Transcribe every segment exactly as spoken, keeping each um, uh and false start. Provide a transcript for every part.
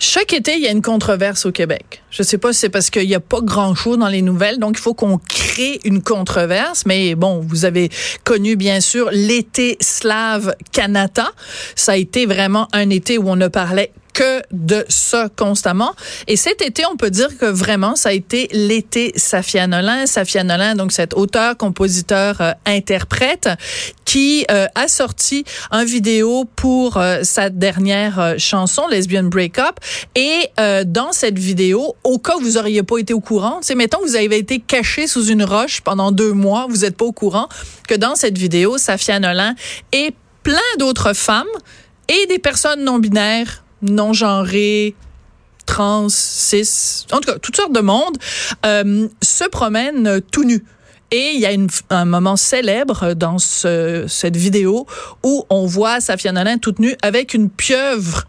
Chaque été, il y a une controverse au Québec. Je sais pas si c'est parce qu'il n'y a pas grand-chose dans les nouvelles, donc il faut qu'on crée une controverse. Mais bon, vous avez connu, bien sûr, l'été Slav Kanata. Ça a été vraiment un été où on ne parlait que de ça constamment. Et cet été, on peut dire que vraiment, ça a été l'été Safia Nolin. Safia Nolin, donc cette auteure, compositeur, euh, interprète, qui euh, a sorti un vidéo pour euh, sa dernière euh, chanson, Lesbian Breakup. Et euh, dans cette vidéo, au cas où vous auriez pas été au courant, tu sais, mettons, vous avez été caché sous une roche pendant deux mois, vous êtes pas au courant, que dans cette vidéo, Safia Nolin et plein d'autres femmes et des personnes non-binaires, non-genrés, trans, cis, en tout cas, toutes sortes de monde, euh, se promènent tout nus. Et il y a une, un moment célèbre dans ce, cette vidéo où on voit Safia Nolin toute nue avec une pieuvre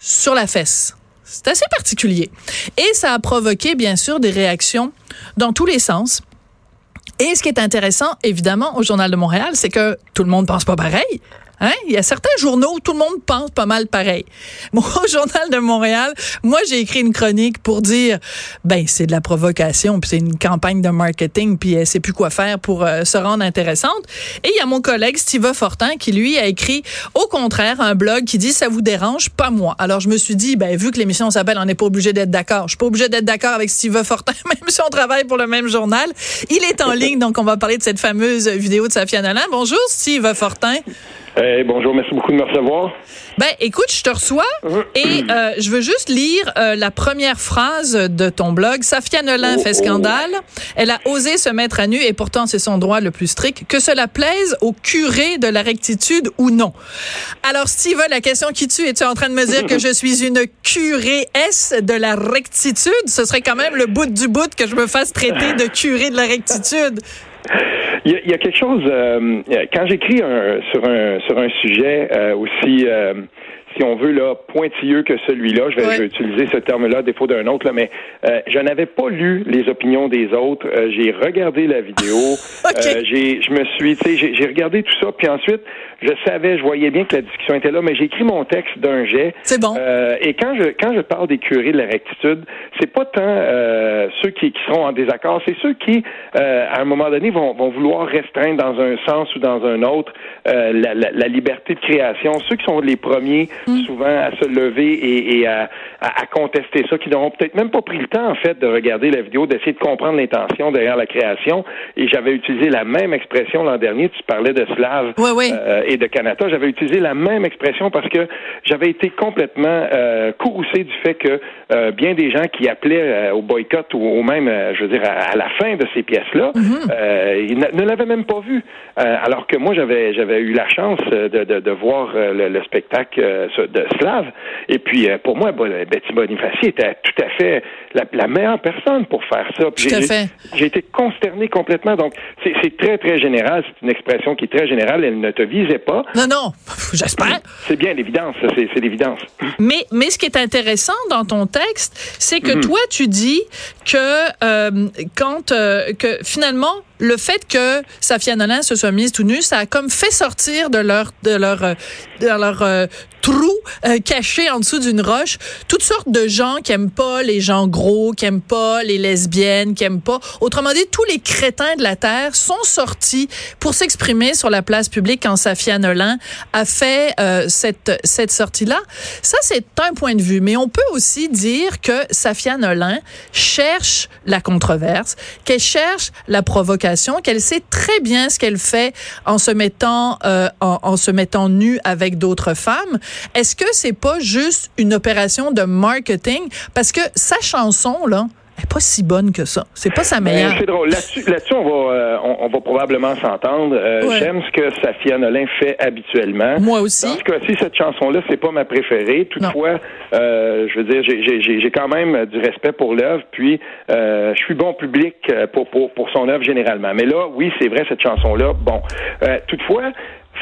sur la fesse. C'est assez particulier. Et ça a provoqué, bien sûr, des réactions dans tous les sens. Et ce qui est intéressant, évidemment, au Journal de Montréal, c'est que tout le monde pense pas pareil. Hein? Il y a certains journaux où tout le monde pense pas mal pareil. Moi, au Journal de Montréal, moi, j'ai écrit une chronique pour dire, ben, c'est de la provocation, puis c'est une campagne de marketing, puis elle sait plus quoi faire pour euh, se rendre intéressante. Et il y a mon collègue Steve Fortin qui, lui, a écrit, au contraire, un blog qui dit, ça vous dérange, pas moi. Alors, je me suis dit, ben, vu que l'émission s'appelle, on n'est pas obligé d'être d'accord. Je suis pas obligé d'être d'accord avec Steve Fortin, même si on travaille pour le même journal. Il est en ligne, donc on va parler de cette fameuse vidéo de Safia Nolin. Bonjour, Steve Fortin. Hey, bonjour, merci beaucoup de me recevoir. Ben, écoute, je te reçois et euh, je veux juste lire euh, la première phrase de ton blog. Safia Nolin oh, fait scandale. Oh. Elle a osé se mettre à nu et pourtant c'est son droit le plus strict. Que cela plaise au curé de la rectitude ou non. Alors, Steve, la question qui tue, es-tu en train de me dire que je suis une curéesse de la rectitude? Ce serait quand même le bout du bout que je me fasse traiter de curé de la rectitude. Il y a, il y a quelque chose, euh, quand j'écris un, sur, un, sur un sujet euh, aussi, euh, si on veut, là, pointilleux que celui-là, je vais, ouais. je vais utiliser ce terme-là à défaut d'un autre, là, mais euh, je n'avais pas lu les opinions des autres, euh, j'ai regardé la vidéo, okay. euh, j'ai, je me suis, tu sais, j'ai, j'ai regardé tout ça, puis ensuite, je savais, je voyais bien que la discussion était là, mais j'ai écrit mon texte d'un jet. C'est bon. Euh, et quand je quand je parle des curés de la rectitude, c'est pas tant euh, ceux qui, qui seront en désaccord, c'est ceux qui, euh, à un moment donné, vont, vont vouloir restreindre dans un sens ou dans un autre euh, la, la, la liberté de création. Ceux qui sont les premiers, mm. souvent, à se lever et, et à, à, à contester ça, qui n'auront peut-être même pas pris le temps, en fait, de regarder la vidéo, d'essayer de comprendre l'intention derrière la création. Et j'avais utilisé la même expression l'an dernier, tu parlais de Slav. Oui, oui. Euh, et de Kanata, j'avais utilisé la même expression parce que j'avais été complètement euh, courroucé du fait que euh, bien des gens qui appelaient euh, au boycott ou, ou même, euh, je veux dire, à, à la fin de ces pièces-là, mm-hmm. euh, ils ne, ne l'avaient même pas vu. Euh, alors que moi, j'avais j'avais eu la chance de, de, de voir le, le spectacle de Slav. Et puis, pour moi, Betty Bonifacier était tout à fait la, la meilleure personne pour faire ça. Puis tout à fait. J'ai, j'ai été consterné complètement. Donc, c'est, c'est très, très général. C'est une expression qui est très générale. Elle ne te visait pas. Non, non, j'espère. C'est bien l'évidence, c'est, c'est l'évidence. Mais, mais ce qui est intéressant dans ton texte, c'est que mmh. toi, tu dis que, euh, quand, euh, que finalement, le fait que Safia Nolin se soit mise tout nue, ça a comme fait sortir de leur, de leur, de leur euh, trou euh, caché en dessous d'une roche toutes sortes de gens qui aiment pas les gens gros, qui aiment pas les lesbiennes, qui aiment pas. Autrement dit, tous les crétins de la terre sont sortis pour s'exprimer sur la place publique quand Safia Nolin a fait euh, cette cette sortie-là. Ça, c'est un point de vue, mais on peut aussi dire que Safia Nolin cherche la controverse, qu'elle cherche la provocation, qu'elle sait très bien ce qu'elle fait en se mettant euh, en, en se mettant nue avec d'autres femmes. Est-ce que c'est pas juste une opération de marketing? Parce que sa chanson là, elle n'est pas si bonne que ça. C'est pas sa meilleure. Ben, c'est drôle. Là-dessus, là-dessus on, va, euh, on, on va probablement s'entendre. Euh, ouais. J'aime ce que Safia Nolin fait habituellement. Moi aussi. Dans ce cas-ci, cette chanson-là, c'est pas ma préférée. Toutefois, euh, je veux dire, j'ai, j'ai, j'ai quand même du respect pour l'œuvre. Puis, euh, je suis bon public pour, pour, pour son œuvre généralement. Mais là, oui, c'est vrai, cette chanson-là, bon. Euh, toutefois...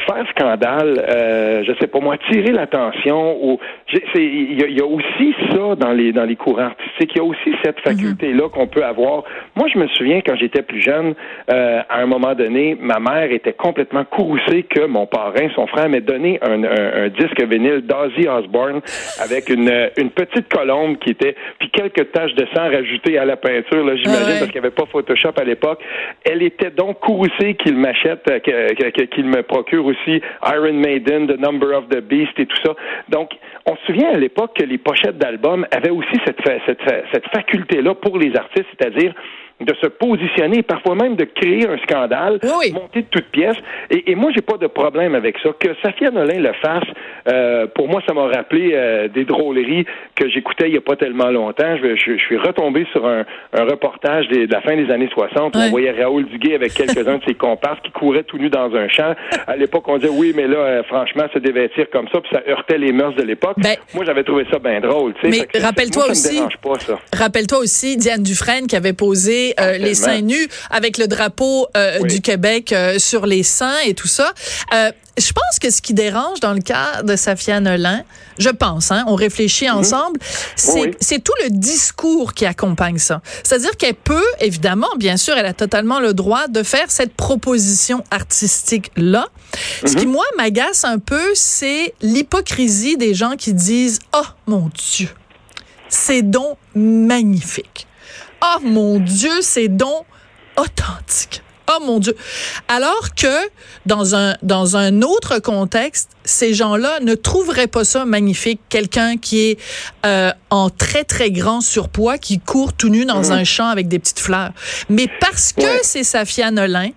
Faire scandale, euh, je sais pas moi, attirer l'attention, ou il y, y a aussi ça dans les dans les courants artistiques, il y a aussi cette faculté-là qu'on peut avoir. Moi, je me souviens quand j'étais plus jeune, euh, à un moment donné, ma mère était complètement courroucée que mon parrain, son frère, m'ait donné un, un, un disque vinyle d'Ozzy Osbourne avec une une petite colombe qui était, puis quelques taches de sang rajoutées à la peinture, là, j'imagine, ah ouais. parce qu'il n'y avait pas Photoshop à l'époque. Elle était donc courroucée qu'il m'achète, qu'il me procure aussi Iron Maiden, The Number of the Beast et tout ça. Donc, on se souvient à l'époque que les pochettes d'albums avaient aussi cette, cette, cette faculté-là pour les artistes, c'est-à-dire de se positionner, parfois même de créer un scandale, oui. monter de toutes pièces. Et, et moi, j'ai pas de problème avec ça. Que Safia Nolin le fasse, euh, pour moi, ça m'a rappelé euh, des drôleries que j'écoutais il y a pas tellement longtemps. Je, je, je suis retombé sur un, un reportage des, de la fin des années soixante où oui. on voyait Raoul Duguay avec quelques-uns de ses comparses qui couraient tout nus dans un champ. À l'époque, on disait, oui, mais là, euh, franchement, se dévêtir comme ça, puis ça heurtait les mœurs de l'époque. Ben, moi, j'avais trouvé ça bien drôle. T'sais. Mais rappelle-toi moi, aussi, ça me dérange pas, ça. rappelle-toi aussi Diane Dufresne qui avait posé Euh, les seins nus avec le drapeau euh, oui. du Québec euh, sur les seins et tout ça. Euh, je pense que ce qui dérange dans le cas de Safia Nolin, je pense, hein, on réfléchit ensemble, mm-hmm. c'est, oui. c'est tout le discours qui accompagne ça. C'est-à-dire qu'elle peut, évidemment, bien sûr, elle a totalement le droit de faire cette proposition artistique-là. Mm-hmm. Ce qui, moi, m'agace un peu, c'est l'hypocrisie des gens qui disent « Oh, mon Dieu, c'est donc magnifique ». Oh mon Dieu, c'est donc authentique. Oh mon Dieu. Alors que dans un dans un autre contexte, ces gens-là ne trouveraient pas ça magnifique, quelqu'un qui est euh, en très très grand surpoids, qui court tout nu dans mmh. un champ avec des petites fleurs. Mais parce que ouais. c'est Safia Nolin,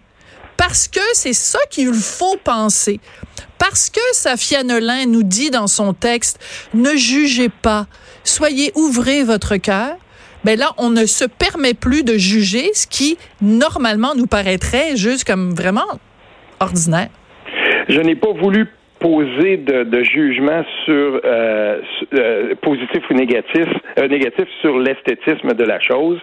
parce que c'est ça qu'il faut penser, parce que Safia Nolin nous dit dans son texte, ne jugez pas, soyez, ouvrez votre cœur. Ben là, on ne se permet plus de juger ce qui, normalement, nous paraîtrait juste comme vraiment ordinaire. Je n'ai pas voulu poser de, de jugement sur, euh, sur euh, positif ou négatif, euh, négatif sur l'esthétisme de la chose.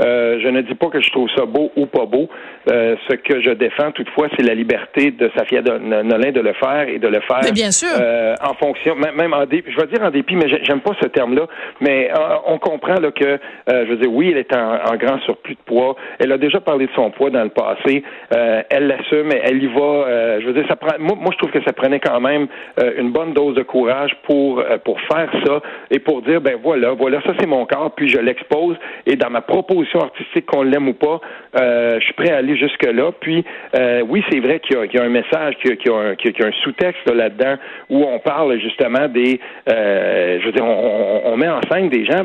Euh, je ne dis pas que je trouve ça beau ou pas beau. Euh, ce que je défends, toutefois, c'est la liberté de Safia Nolin de le faire et de le faire. Mais bien sûr. Euh, en fonction, même, même en dépit, je vais dire en dépit, mais j'aime pas ce terme-là. Mais euh, on comprend là que, euh, je veux dire, oui, elle est en, en grand surplus de poids. Elle a déjà parlé de son poids dans le passé. Euh, elle l'assume, elle y va. Euh, je veux dire, ça prend. Moi, moi, je trouve que ça prenait quand même euh, une bonne dose de courage pour euh, pour faire ça et pour dire ben voilà voilà ça c'est mon corps puis je l'expose et dans ma proposition artistique qu'on l'aime ou pas euh, je suis prêt à aller jusque là puis euh, oui c'est vrai qu'il y a, qu'il y a un message qu'il y a, qu'il y a un, qu'il y a un sous-texte là dedans où on parle justement des euh, je veux dire on, on, on met en scène des gens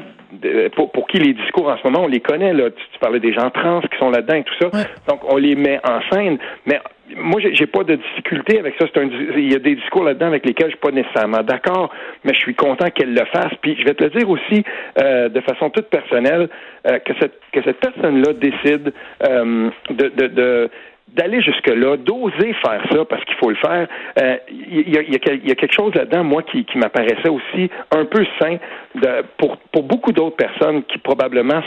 pour, pour qui les discours en ce moment on les connaît là tu, tu parlais des gens trans qui sont là dedans et tout ça ouais. donc on les met en scène mais moi, j'ai, j'ai pas de difficulté avec ça. C'est un, il y a des discours là-dedans avec lesquels je suis pas nécessairement d'accord, mais je suis content qu'elle le fasse. Puis je vais te le dire aussi euh, de façon toute personnelle euh, que cette que cette personne-là décide euh, de, de, de d'aller jusque-là, d'oser faire ça parce qu'il faut le faire. Euh, il y a, il y a, il y a quelque chose là-dedans, moi, qui, qui m'apparaissait aussi un peu sain de, pour, pour beaucoup d'autres personnes qui probablement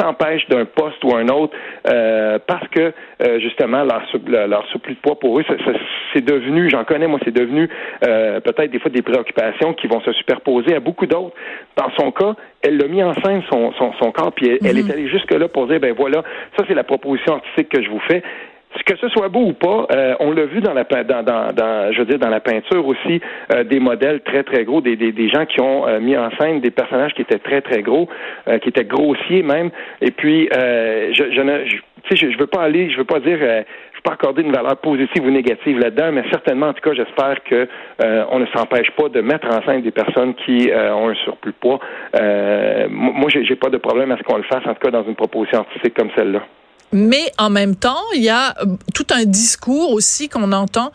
s'empêchent d'un poste ou un autre euh, parce que, euh, justement, leur, leur, leur surplus de poids pour eux, ça, ça, c'est devenu, j'en connais, moi, c'est devenu euh, peut-être des fois des préoccupations qui vont se superposer à beaucoup d'autres. Dans son cas, elle l'a mis en scène, son, son, son corps, puis elle, mm-hmm. elle est allée jusque-là pour dire, ben voilà, ça, c'est la proposition artistique que je vous fais. Que ce soit beau ou pas, euh, on l'a vu dans la dans, dans, dans je veux dire dans la peinture aussi euh, des modèles très très gros, des des, des gens qui ont euh, mis en scène des personnages qui étaient très très gros, euh, qui étaient grossiers même. Et puis euh, je je ne tu sais je, je veux pas aller, je veux pas dire euh, je veux pas accorder une valeur positive ou négative là-dedans, mais certainement en tout cas j'espère que euh, on ne s'empêche pas de mettre en scène des personnes qui euh, ont un surplus de poids. Euh, moi j'ai, j'ai pas de problème à ce qu'on le fasse en tout cas dans une proposition artistique comme celle-là. Mais en même temps, il y a tout un discours aussi qu'on entend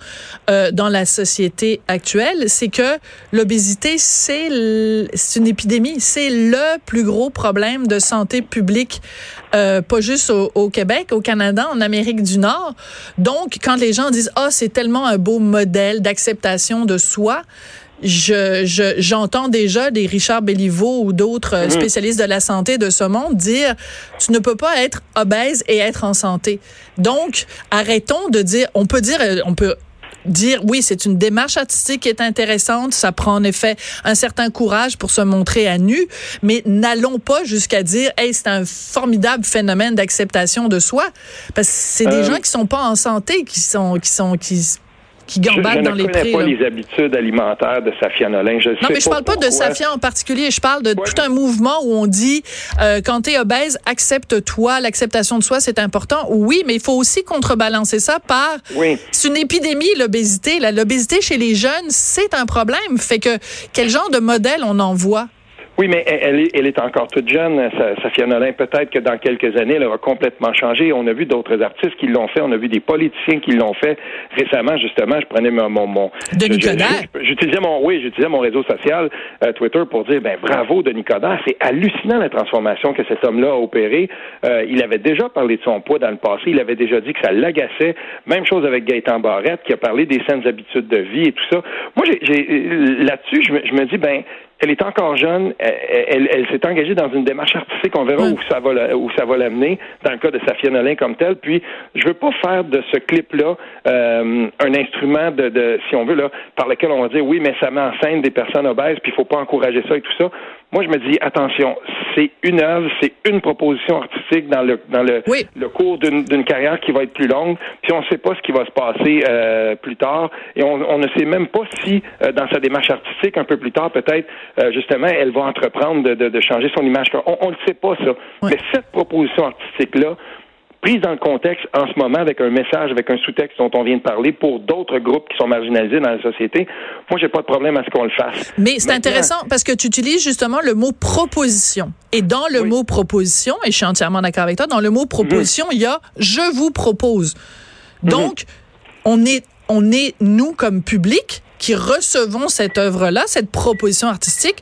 euh, dans la société actuelle, c'est que l'obésité, c'est, l... c'est une épidémie, c'est le plus gros problème de santé publique, euh, pas juste au, au Québec, au Canada, en Amérique du Nord. Donc, quand les gens disent « Ah, oh, c'est tellement un beau modèle d'acceptation de soi », Je, je, j'entends déjà des Richard Béliveau ou d'autres spécialistes de la santé de ce monde dire « Tu ne peux pas être obèse et être en santé. » Donc, arrêtons de dire, on peut dire, on peut dire « Oui, c'est une démarche artistique qui est intéressante, ça prend en effet un certain courage pour se montrer à nu, mais n'allons pas jusqu'à dire « Hey, c'est un formidable phénomène d'acceptation de soi. » Parce que c'est euh... des gens qui sont pas en santé, qui sont, qui sont, qui Qui je, je dans ne les connais prix, pas là. Les habitudes alimentaires de Safia Nolin. Je non, sais mais je ne parle pas pourquoi. de Safia en particulier. Je parle de ouais. tout un mouvement où on dit euh, quand tu es obèse, accepte-toi. L'acceptation de soi, c'est important. Oui, mais il faut aussi contrebalancer ça par... Oui. C'est une épidémie, l'obésité. La, l'obésité chez les jeunes, c'est un problème. Fait que quel genre de modèle on envoie? Oui, mais elle est, elle est encore toute jeune, Safia Nolin. Peut-être que dans quelques années, elle aura complètement changé. On a vu d'autres artistes qui l'ont fait. On a vu des politiciens qui l'ont fait. Récemment, justement, je prenais mon... mon, mon Denis Coderre. J'utilisais mon, oui, j'utilisais mon réseau social, euh, Twitter, pour dire, ben, bravo, Denis Coderre. C'est hallucinant la transformation que cet homme-là a opérée. Euh, il avait déjà parlé de son poids dans le passé. Il avait déjà dit que ça l'agaçait. Même chose avec Gaëtan Barrette, qui a parlé des saines habitudes de vie et tout ça. Moi, j'ai, j'ai là-dessus, je me, je me dis, ben... Elle est encore jeune, elle, elle, elle s'est engagée dans une démarche artistique, on verra où ça va où ça va l'amener, dans le cas de Safia Nolin comme telle. Puis, je veux pas faire de ce clip-là euh, un instrument, de, de si on veut, là, par lequel on va dire, oui, mais ça met en scène des personnes obèses, puis il faut pas encourager ça et tout ça. Moi, je me dis, attention, c'est une œuvre, c'est une proposition artistique dans le dans le, oui. le cours d'une, d'une carrière qui va être plus longue, puis on ne sait pas ce qui va se passer euh, plus tard, et on, on ne sait même pas si, euh, dans sa démarche artistique, un peu plus tard, peut-être, Euh, justement, elle va entreprendre de, de, de changer son image. On ne le sait pas, ça. Oui. Mais cette proposition artistique-là, prise dans le contexte en ce moment avec un message, avec un sous-texte dont on vient de parler pour d'autres groupes qui sont marginalisés dans la société, moi, j'ai pas de problème à ce qu'on le fasse. Mais c'est Maintenant... intéressant parce que tu utilises justement le mot « proposition ». Et dans le oui. mot « proposition », et je suis entièrement d'accord avec toi, dans le mot « proposition », il mmh. y a « je vous propose ». Donc, mmh. on est, on est, nous, comme public, qui recevons cette œuvre-là, cette proposition artistique,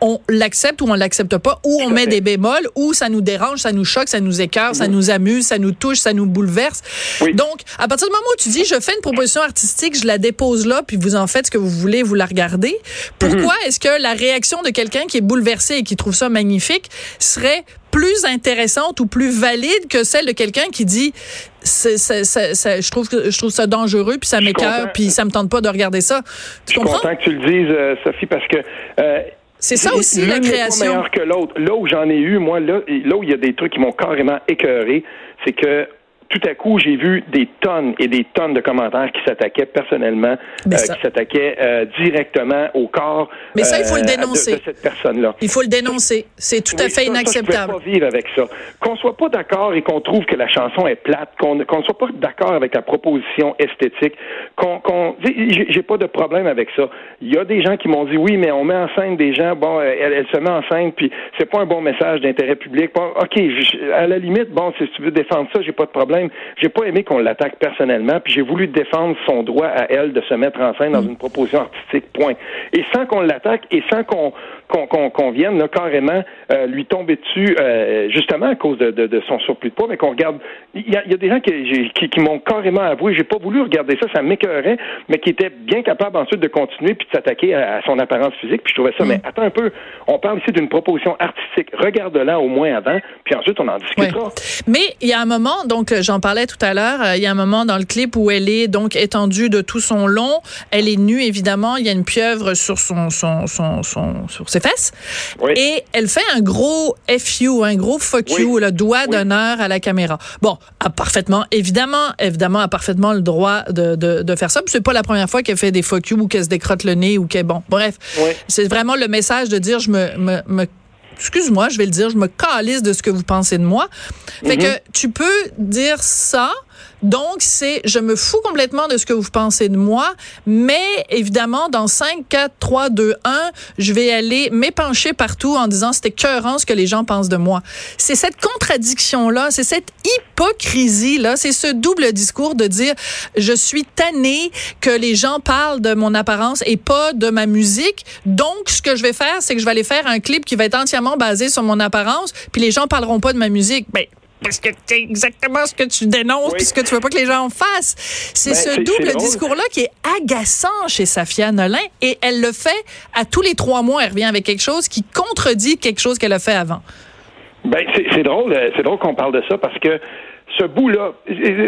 on l'accepte ou on l'accepte pas, ou on met des bémols, ou ça nous dérange, ça nous choque, ça nous écœure, mmh. ça nous amuse, ça nous touche, ça nous bouleverse. Oui. Donc, à partir du moment où tu dis, je fais une proposition artistique, je la dépose là, puis vous en faites ce que vous voulez, vous la regardez, pourquoi mmh. est-ce que la réaction de quelqu'un qui est bouleversé et qui trouve ça magnifique serait plus intéressante ou plus valide que celle de quelqu'un qui dit c'est, c'est, c'est, c'est, je trouve que je trouve ça dangereux puis ça m'écœure puis ça me tente pas de regarder ça. Tu comprends? Je suis content que tu le dises, Sophie, parce que euh, c'est ça aussi la création. L'un n'est pas meilleur que l'autre. Là où j'en ai eu moi là, là où il y a des trucs qui m'ont carrément écœuré, c'est que tout à coup, j'ai vu des tonnes et des tonnes de commentaires qui s'attaquaient personnellement, euh, qui s'attaquaient euh, directement au corps Mais ça, il faut euh, le dénoncer. De, de cette personne-là. Il faut le dénoncer. C'est tout oui, à fait ça, inacceptable. Ça, je ne peux pas vivre avec ça. Qu'on soit pas d'accord et qu'on trouve que la chanson est plate, qu'on ne soit pas d'accord avec la proposition esthétique, qu'on, qu'on j'ai, j'ai pas de problème avec ça. Il y a des gens qui m'ont dit, oui, mais on met en scène des gens, bon, elle, elle se met en scène, puis c'est pas un bon message d'intérêt public. Bon, OK, je, à la limite, bon, si tu veux défendre ça, j'ai pas de problème. J'ai pas aimé qu'on l'attaque personnellement, puis j'ai voulu défendre son droit à elle de se mettre en scène dans une proposition artistique, point. Et sans qu'on l'attaque et sans qu'on qu'on, qu'on, qu'on vienne là, carrément euh, lui tomber dessus, euh, justement à cause de, de, de son surplus de poids, mais qu'on regarde... Il y a, y a des gens qui, qui, qui m'ont carrément avoué, j'ai pas voulu regarder ça, ça m'écœurait, mais qui étaient bien capables ensuite de continuer puis de s'attaquer à, à son apparence physique, puis je trouvais ça, mais attends un peu, on parle ici d'une proposition artistique, regarde-la au moins avant, puis ensuite on en discutera. Ouais. Mais il y a un moment, donc j'en parlais tout à l'heure, il y a un moment dans le clip où elle est donc étendue de tout son long, elle est nue évidemment, il y a une pieuvre sur son son son son sur ses fesses. Oui. Et elle fait un gros F U, un gros fuck oui. you, le doigt oui. d'honneur à la caméra. Bon, a parfaitement évidemment, évidemment a parfaitement le droit de de de faire ça, puis c'est pas la première fois qu'elle fait des fuck you ou qu'elle se décrotte le nez ou qu'elle bon. Bref, oui. c'est vraiment le message de dire je me me, me excuse-moi, je vais le dire, je me calisse de ce que vous pensez de moi. Fait mm-hmm. que tu peux dire ça, Donc, c'est, je me fous complètement de ce que vous pensez de moi, mais évidemment, dans cinq, quatre, trois, deux, un, je vais aller m'épancher partout en disant c'est écœurant ce que les gens pensent de moi. C'est cette contradiction-là, c'est cette hypocrisie-là, c'est ce double discours de dire je suis tannée que les gens parlent de mon apparence et pas de ma musique. Donc, ce que je vais faire, c'est que je vais aller faire un clip qui va être entièrement basé sur mon apparence, puis les gens parleront pas de ma musique. Ben, parce que c'est exactement ce que tu dénonces, oui, puis ce que tu veux pas que les gens fassent. C'est ben, ce c'est, double c'est discours-là qui est agaçant chez Safia Nolin, et elle le fait à tous les trois mois. Elle revient avec quelque chose qui contredit quelque chose qu'elle a fait avant. Ben, c'est, c'est drôle, c'est drôle qu'on parle de ça, parce que ce bout-là,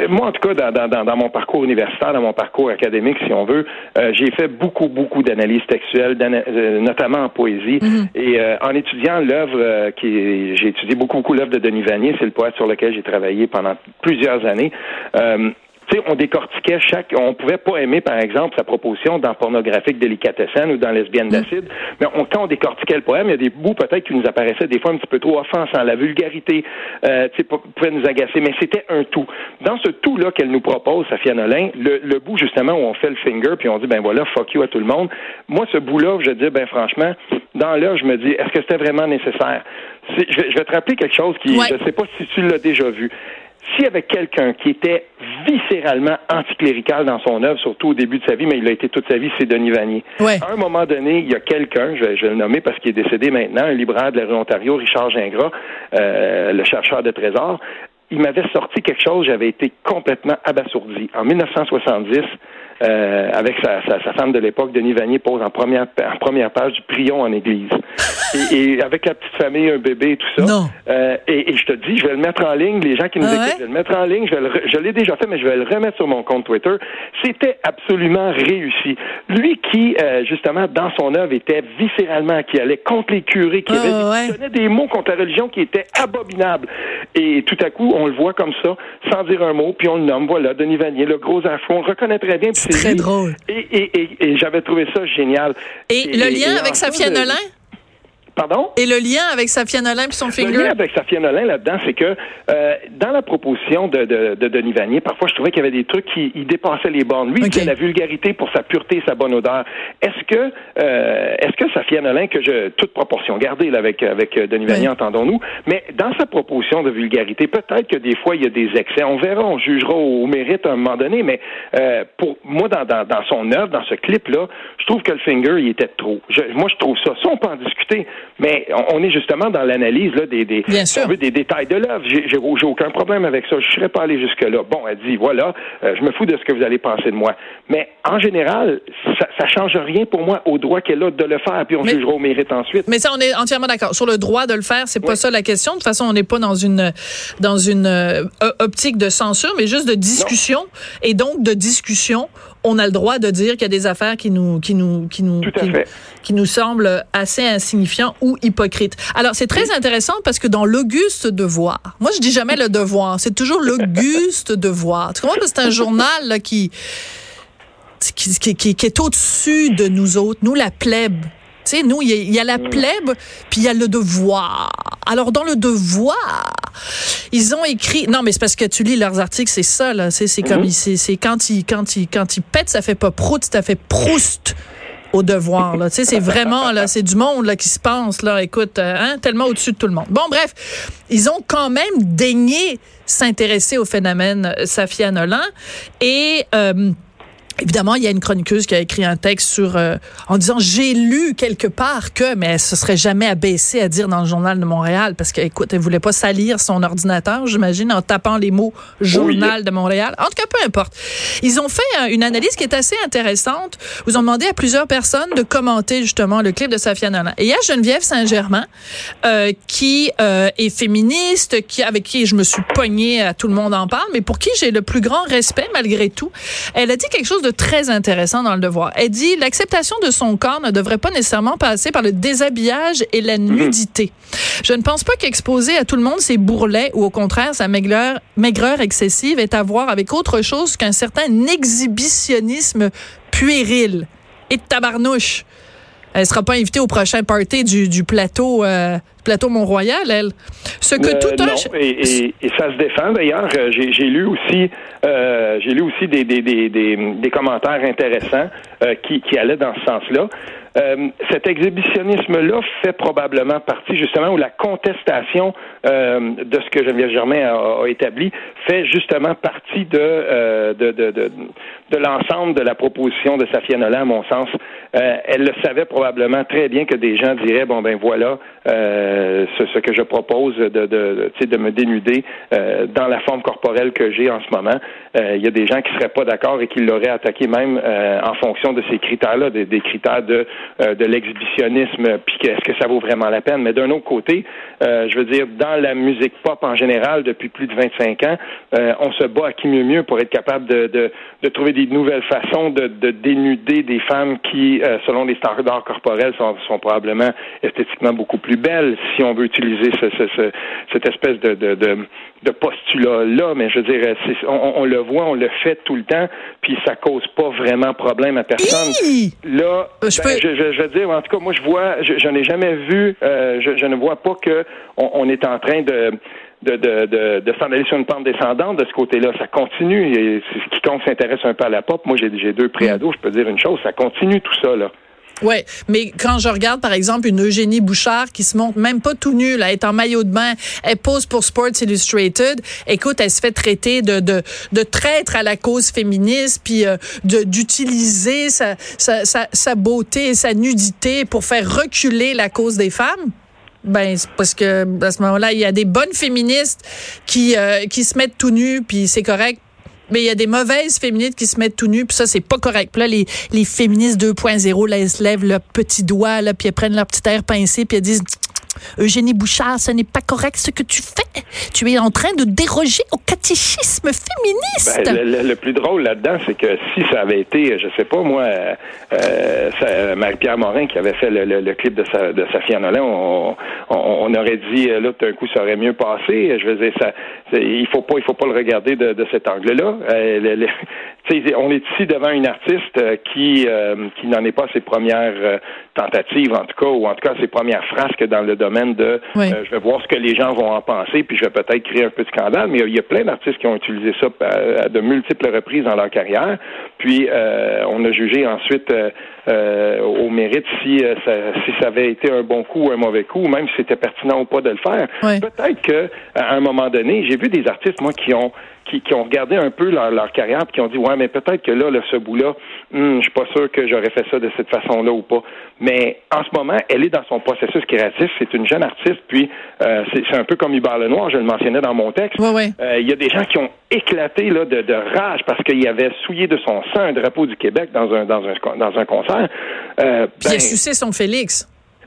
moi en tout cas, dans, dans, dans mon parcours universitaire, dans mon parcours académique, si on veut, euh, j'ai fait beaucoup, beaucoup d'analyses textuelles, euh, notamment en poésie. Mm-hmm. Et euh, en étudiant l'œuvre, euh, qui, j'ai étudié beaucoup, beaucoup l'œuvre de Denis Vanier, c'est le poète sur lequel j'ai travaillé pendant plusieurs années. Euh, Tu sais, on décortiquait chaque... On pouvait pas aimer, par exemple, sa proposition dans Pornographique délicatessène ou dans Lesbienne d'acide, mais on, quand on décortiquait le poème, il y a des bouts peut-être qui nous apparaissaient des fois un petit peu trop offensants. La vulgarité, euh, tu sais, pouvait nous agacer, mais c'était un tout. Dans ce tout-là qu'elle nous propose, Safia Nolin, le, le bout, justement, où on fait le finger, puis on dit, ben voilà, fuck you à tout le monde. Moi, ce bout-là, je dis, ben franchement, dans l'heure, je me dis, est-ce que c'était vraiment nécessaire? C'est, je, vais, je vais te rappeler quelque chose qui... Ouais. Je sais pas si tu l'as déjà vu. S'il y avait quelqu'un qui était viscéralement anticlérical dans son œuvre, surtout au début de sa vie, mais il l'a été toute sa vie, c'est Denis Vanier. Ouais. À un moment donné, il y a quelqu'un, je vais, je vais le nommer parce qu'il est décédé maintenant, un libraire de la rue Ontario, Richard Gingras, euh, le chercheur de trésors, il m'avait sorti quelque chose, j'avais été complètement abasourdi. En dix-neuf cent soixante-dix, euh, avec sa, sa, sa femme de l'époque, Denis Vanier pose en première, en première page du prion en église. Et, et avec la petite famille, un bébé et tout ça. Non. Euh, et, et je te dis, je vais le mettre en ligne. Les gens qui nous ah écoutent, ouais? je vais le mettre en ligne. Je, vais le, je l'ai déjà fait, mais je vais le remettre sur mon compte Twitter. C'était absolument réussi. Lui qui, euh, justement, dans son œuvre, était viscéralement, qui allait contre les curés, qui, oh, avait, ouais. qui donnait des mots contre la religion qui étaient abominables. Et tout à coup, on le voit comme ça, sans dire un mot, puis on le nomme. Voilà, Denis Vanier, le gros info. On le reconnaît très bien. C'est très lui. Drôle. Et, et, et, et j'avais trouvé ça génial. Et, et le lien et, et avec Safia Nolin? Pardon? Et le lien avec Safia Nolin puis son finger? Le lien avec Safia Nolin là-dedans, c'est que euh, dans la proposition de, de, de Denis Vanier, parfois je trouvais qu'il y avait des trucs qui il dépassaient les bornes. Lui, okay. Il disait la vulgarité pour sa pureté et sa bonne odeur. Est-ce que euh, est-ce que Safia Nolin, que je toute proportion gardée là, avec, avec Denis Vanier, oui. entendons-nous, mais dans sa proposition de vulgarité, peut-être que des fois il y a des excès. On verra, on jugera au, au mérite à un moment donné, mais euh, pour moi, dans, dans, dans son œuvre, dans ce clip-là, je trouve que le finger, il était trop. Je, moi, je trouve ça. Ça, on peut en discuter. Mais on est justement dans l'analyse là, des, des, on veut, des détails de l'œuvre. J'ai, j'ai, j'ai aucun problème avec ça. Je ne serais pas allé jusque-là. Bon, elle dit, voilà, euh, je me fous de ce que vous allez penser de moi. Mais en général, ça ne change rien pour moi au droit qu'elle a de le faire, puis on mais, jugera au mérite ensuite. Mais ça, on est entièrement d'accord. Sur le droit de le faire, c'est pas oui. ça la question. De toute façon, on n'est pas dans une, dans une euh, optique de censure, mais juste de discussion. Non. Et donc, de discussion, on a le droit de dire qu'il y a des affaires qui nous, qui nous, qui nous, qui, qui nous semblent assez insignifiantes ou hypocrites. Alors, c'est très intéressant parce que dans l'auguste devoir, moi, je dis jamais le devoir, c'est toujours l'auguste devoir. Tu comprends? Parce que c'est un journal là, qui, qui, qui, qui est au-dessus de nous autres, nous, la plèbe. Tu sais, nous, il y, y a la plèbe, puis il y a le devoir. Alors, dans le devoir, ils ont écrit... Non, mais c'est parce que tu lis leurs articles, c'est ça, là. C'est, c'est comme... Mm-hmm. C'est, c'est quand ils quand ils, quand ils pètent, ça fait pas prout, ça fait proust au devoir, là. Tu sais, c'est vraiment, là, c'est du monde, là, qui se pense, là. Écoute, hein, tellement au-dessus de tout le monde. Bon, bref, ils ont quand même daigné s'intéresser au phénomène Safia Nolin. Et... Euh, évidemment, il y a une chroniqueuse qui a écrit un texte sur euh, en disant j'ai lu quelque part que, mais elle se serait jamais abaissée à dire dans le Journal de Montréal parce que, écoute, elle voulait pas salir son ordinateur, j'imagine, en tapant les mots Journal de Montréal. En tout cas, peu importe. Ils ont fait un, une analyse qui est assez intéressante. Ils ont demandé à plusieurs personnes de commenter justement le clip de Safia Nolin. Et il y a Geneviève Saint-Germain euh, qui euh, est féministe, qui avec qui je me suis pognée, à tout le monde en parle, mais pour qui j'ai le plus grand respect malgré tout. Elle a dit quelque chose de très intéressant dans Le Devoir. Elle dit, l'acceptation de son corps ne devrait pas nécessairement passer par le déshabillage et la nudité. Je ne pense pas qu'exposer à tout le monde ses bourrelets ou au contraire sa maigreur, maigreur excessive est à voir avec autre chose qu'un certain exhibitionnisme puéril et tabarnouche. Elle ne sera pas invitée au prochain party du, du plateau, euh, plateau Mont-Royal, elle. Ce que euh, tout un... Non, et, et, et ça se défend d'ailleurs. J'ai, j'ai lu aussi, euh, j'ai lu aussi des, des, des, des, des commentaires intéressants euh, qui, qui allaient dans ce sens-là. Euh, cet exhibitionnisme-là fait probablement partie, justement, où la contestation euh, de ce que Geneviève Germain a, a établi fait justement partie de, euh, de, de, de, de l'ensemble de la proposition de Safia Nolin, à mon sens. Euh, elle le savait probablement très bien que des gens diraient, bon, ben voilà, euh, ce, ce que je propose de, de, de, de me dénuder euh, dans la forme corporelle que j'ai en ce moment. Euh, il y a des gens qui seraient pas d'accord et qui l'auraient attaqué même euh, en fonction de ces critères-là, des, des critères de Euh, de l'exhibitionnisme, puis que, est-ce que ça vaut vraiment la peine? Mais d'un autre côté, euh, je veux dire, dans la musique pop en général, depuis plus de vingt-cinq ans, euh, on se bat à qui mieux mieux pour être capable de, de, de trouver des nouvelles façons de, de dénuder des femmes qui, euh, selon les standards corporels, sont, sont probablement esthétiquement beaucoup plus belles, si on veut utiliser ce, ce, ce, cette espèce de, de, de, de postulat-là. Mais je veux dire, c'est, on, on le voit, on le fait tout le temps, puis ça cause pas vraiment problème à personne. Hi! Là, ben, je peux... Je, je, je veux dire, en tout cas, moi, je vois, je, je n'ai jamais vu, euh, je, je ne vois pas que on, on est en train de, de, de, de, de s'en aller sur une pente descendante de ce côté-là. Ça continue. Et quiconque s'intéresse un peu à la pop, moi, j'ai, j'ai deux préados, je peux dire une chose, ça continue tout ça, là. Oui, mais quand je regarde, par exemple, une Eugénie Bouchard qui se montre même pas tout nue, là, elle est en maillot de bain, elle pose pour Sports Illustrated, écoute, elle se fait traiter de de, de traître à la cause féministe, puis euh, de, d'utiliser sa, sa, sa, sa beauté et sa nudité pour faire reculer la cause des femmes. Ben, c'est parce que à ce moment-là, il y a des bonnes féministes qui, euh, qui se mettent tout nues, puis c'est correct. Mais il y a des mauvaises féministes qui se mettent tout nues, puis ça, c'est pas correct. Puis là, les, les féministes deux point zéro, là, elles se lèvent le petit doigt, là, puis elles prennent leur petit air pincé, puis elles disent « Eugénie Bouchard, ce n'est pas correct ce que tu fais. Tu es en train de déroger au catéchisme féministe. » Ben, le, le, le plus drôle là-dedans, c'est que si ça avait été, je sais pas, moi, euh, ça, Pierre Morin qui avait fait le, le, le clip de, sa, de Safia Nolin, on, on, on aurait dit, là, tout d'un coup, ça aurait mieux passé. Je veux dire, ça, il faut pas, il faut pas le regarder de, de cet angle-là. Euh, le, le, on est ici devant une artiste qui, euh, qui n'en est pas à ses premières euh, tentatives, en tout cas, ou en tout cas ses premières frasques dans le domaine de oui. euh, je vais voir ce que les gens vont en penser, puis je vais peut-être créer un peu de scandale, mais il y, y a plein d'artistes qui ont utilisé ça à, à de multiples reprises dans leur carrière, puis euh, on a jugé ensuite euh, euh, au mérite si, euh, ça, si ça avait été un bon coup ou un mauvais coup, ou même si c'était pertinent ou pas de le faire. Oui. Peut-être qu'à un moment donné, j'ai vu des artistes, moi, qui ont Qui, qui ont regardé un peu leur, leur carrière et qui ont dit « Ouais, mais peut-être que là, là ce bout-là, hmm, je suis pas sûr que j'aurais fait ça de cette façon-là ou pas. » Mais en ce moment, elle est dans son processus créatif. C'est une jeune artiste, puis euh, c'est, c'est un peu comme Hubert Lenoir, je le mentionnais dans mon texte. Ouais, ouais. Euh, y a des gens qui ont éclaté là, de, de rage parce qu'il avait souillé de son sang un drapeau du Québec dans un, dans un, dans un concert. Euh, puis ben, il a sucé son Félix.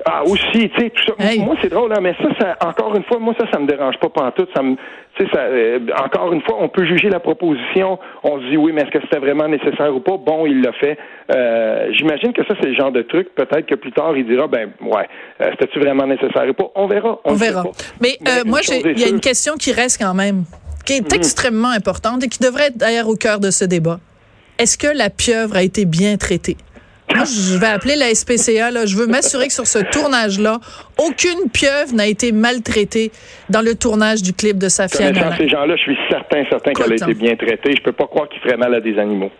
Ah, aussi, tu sais, tout ça. Hey. Moi, c'est drôle, hein, mais ça, ça, encore une fois, moi, ça, ça me dérange pas pantoute. Ça me, tu sais, ça, euh, encore une fois, on peut juger la proposition. On se dit, oui, mais est-ce que c'était vraiment nécessaire ou pas? Bon, il l'a fait. Euh, j'imagine que ça, c'est le genre de truc. Peut-être que plus tard, il dira, ben, ouais, euh, c'était-tu vraiment nécessaire ou pas? On verra. On, on verra. Pas. Mais, mais euh, moi, il y a une question qui reste quand même, qui est mmh. extrêmement importante et qui devrait être d'ailleurs au cœur de ce débat. Est-ce que la pieuvre a été bien traitée? Moi, je vais appeler la S P C A, là. Je veux m'assurer que sur ce tournage-là, aucune pieuvre n'a été maltraitée dans le tournage du clip de Safia Nolin. Ces gens-là, je suis certain, certain qu'elle a été bien traitée. Je peux pas croire qu'ils feraient mal à des animaux.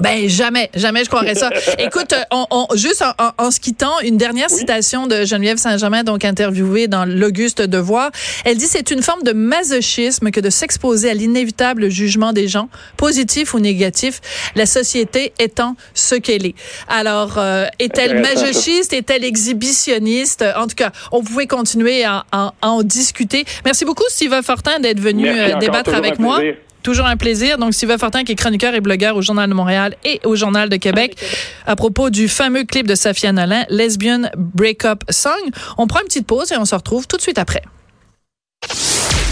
Ben jamais, jamais je croirais ça. Écoute, on, on juste en, en, en se quittant, une dernière oui. citation de Geneviève Saint-Germain, donc interviewée dans l'Auguste Devoir. Elle dit « C'est une forme de masochisme que de s'exposer à l'inévitable jugement des gens, positif ou négatif, la société étant ce qu'elle est. » Alors, euh, est-elle masochiste, est-elle exhibitionniste? En tout cas, on pouvait continuer à, à, à en discuter. Merci beaucoup, Steve Fortin, d'être venu Merci encore, débattre avec moi. Plaisir. Toujours un plaisir. Donc, Steve Fortin, qui est chroniqueur et blogueur au Journal de Montréal et au Journal de Québec, à propos du fameux clip de Safia Nolin, Lesbian Breakup Song. On prend une petite pause et on se retrouve tout de suite après.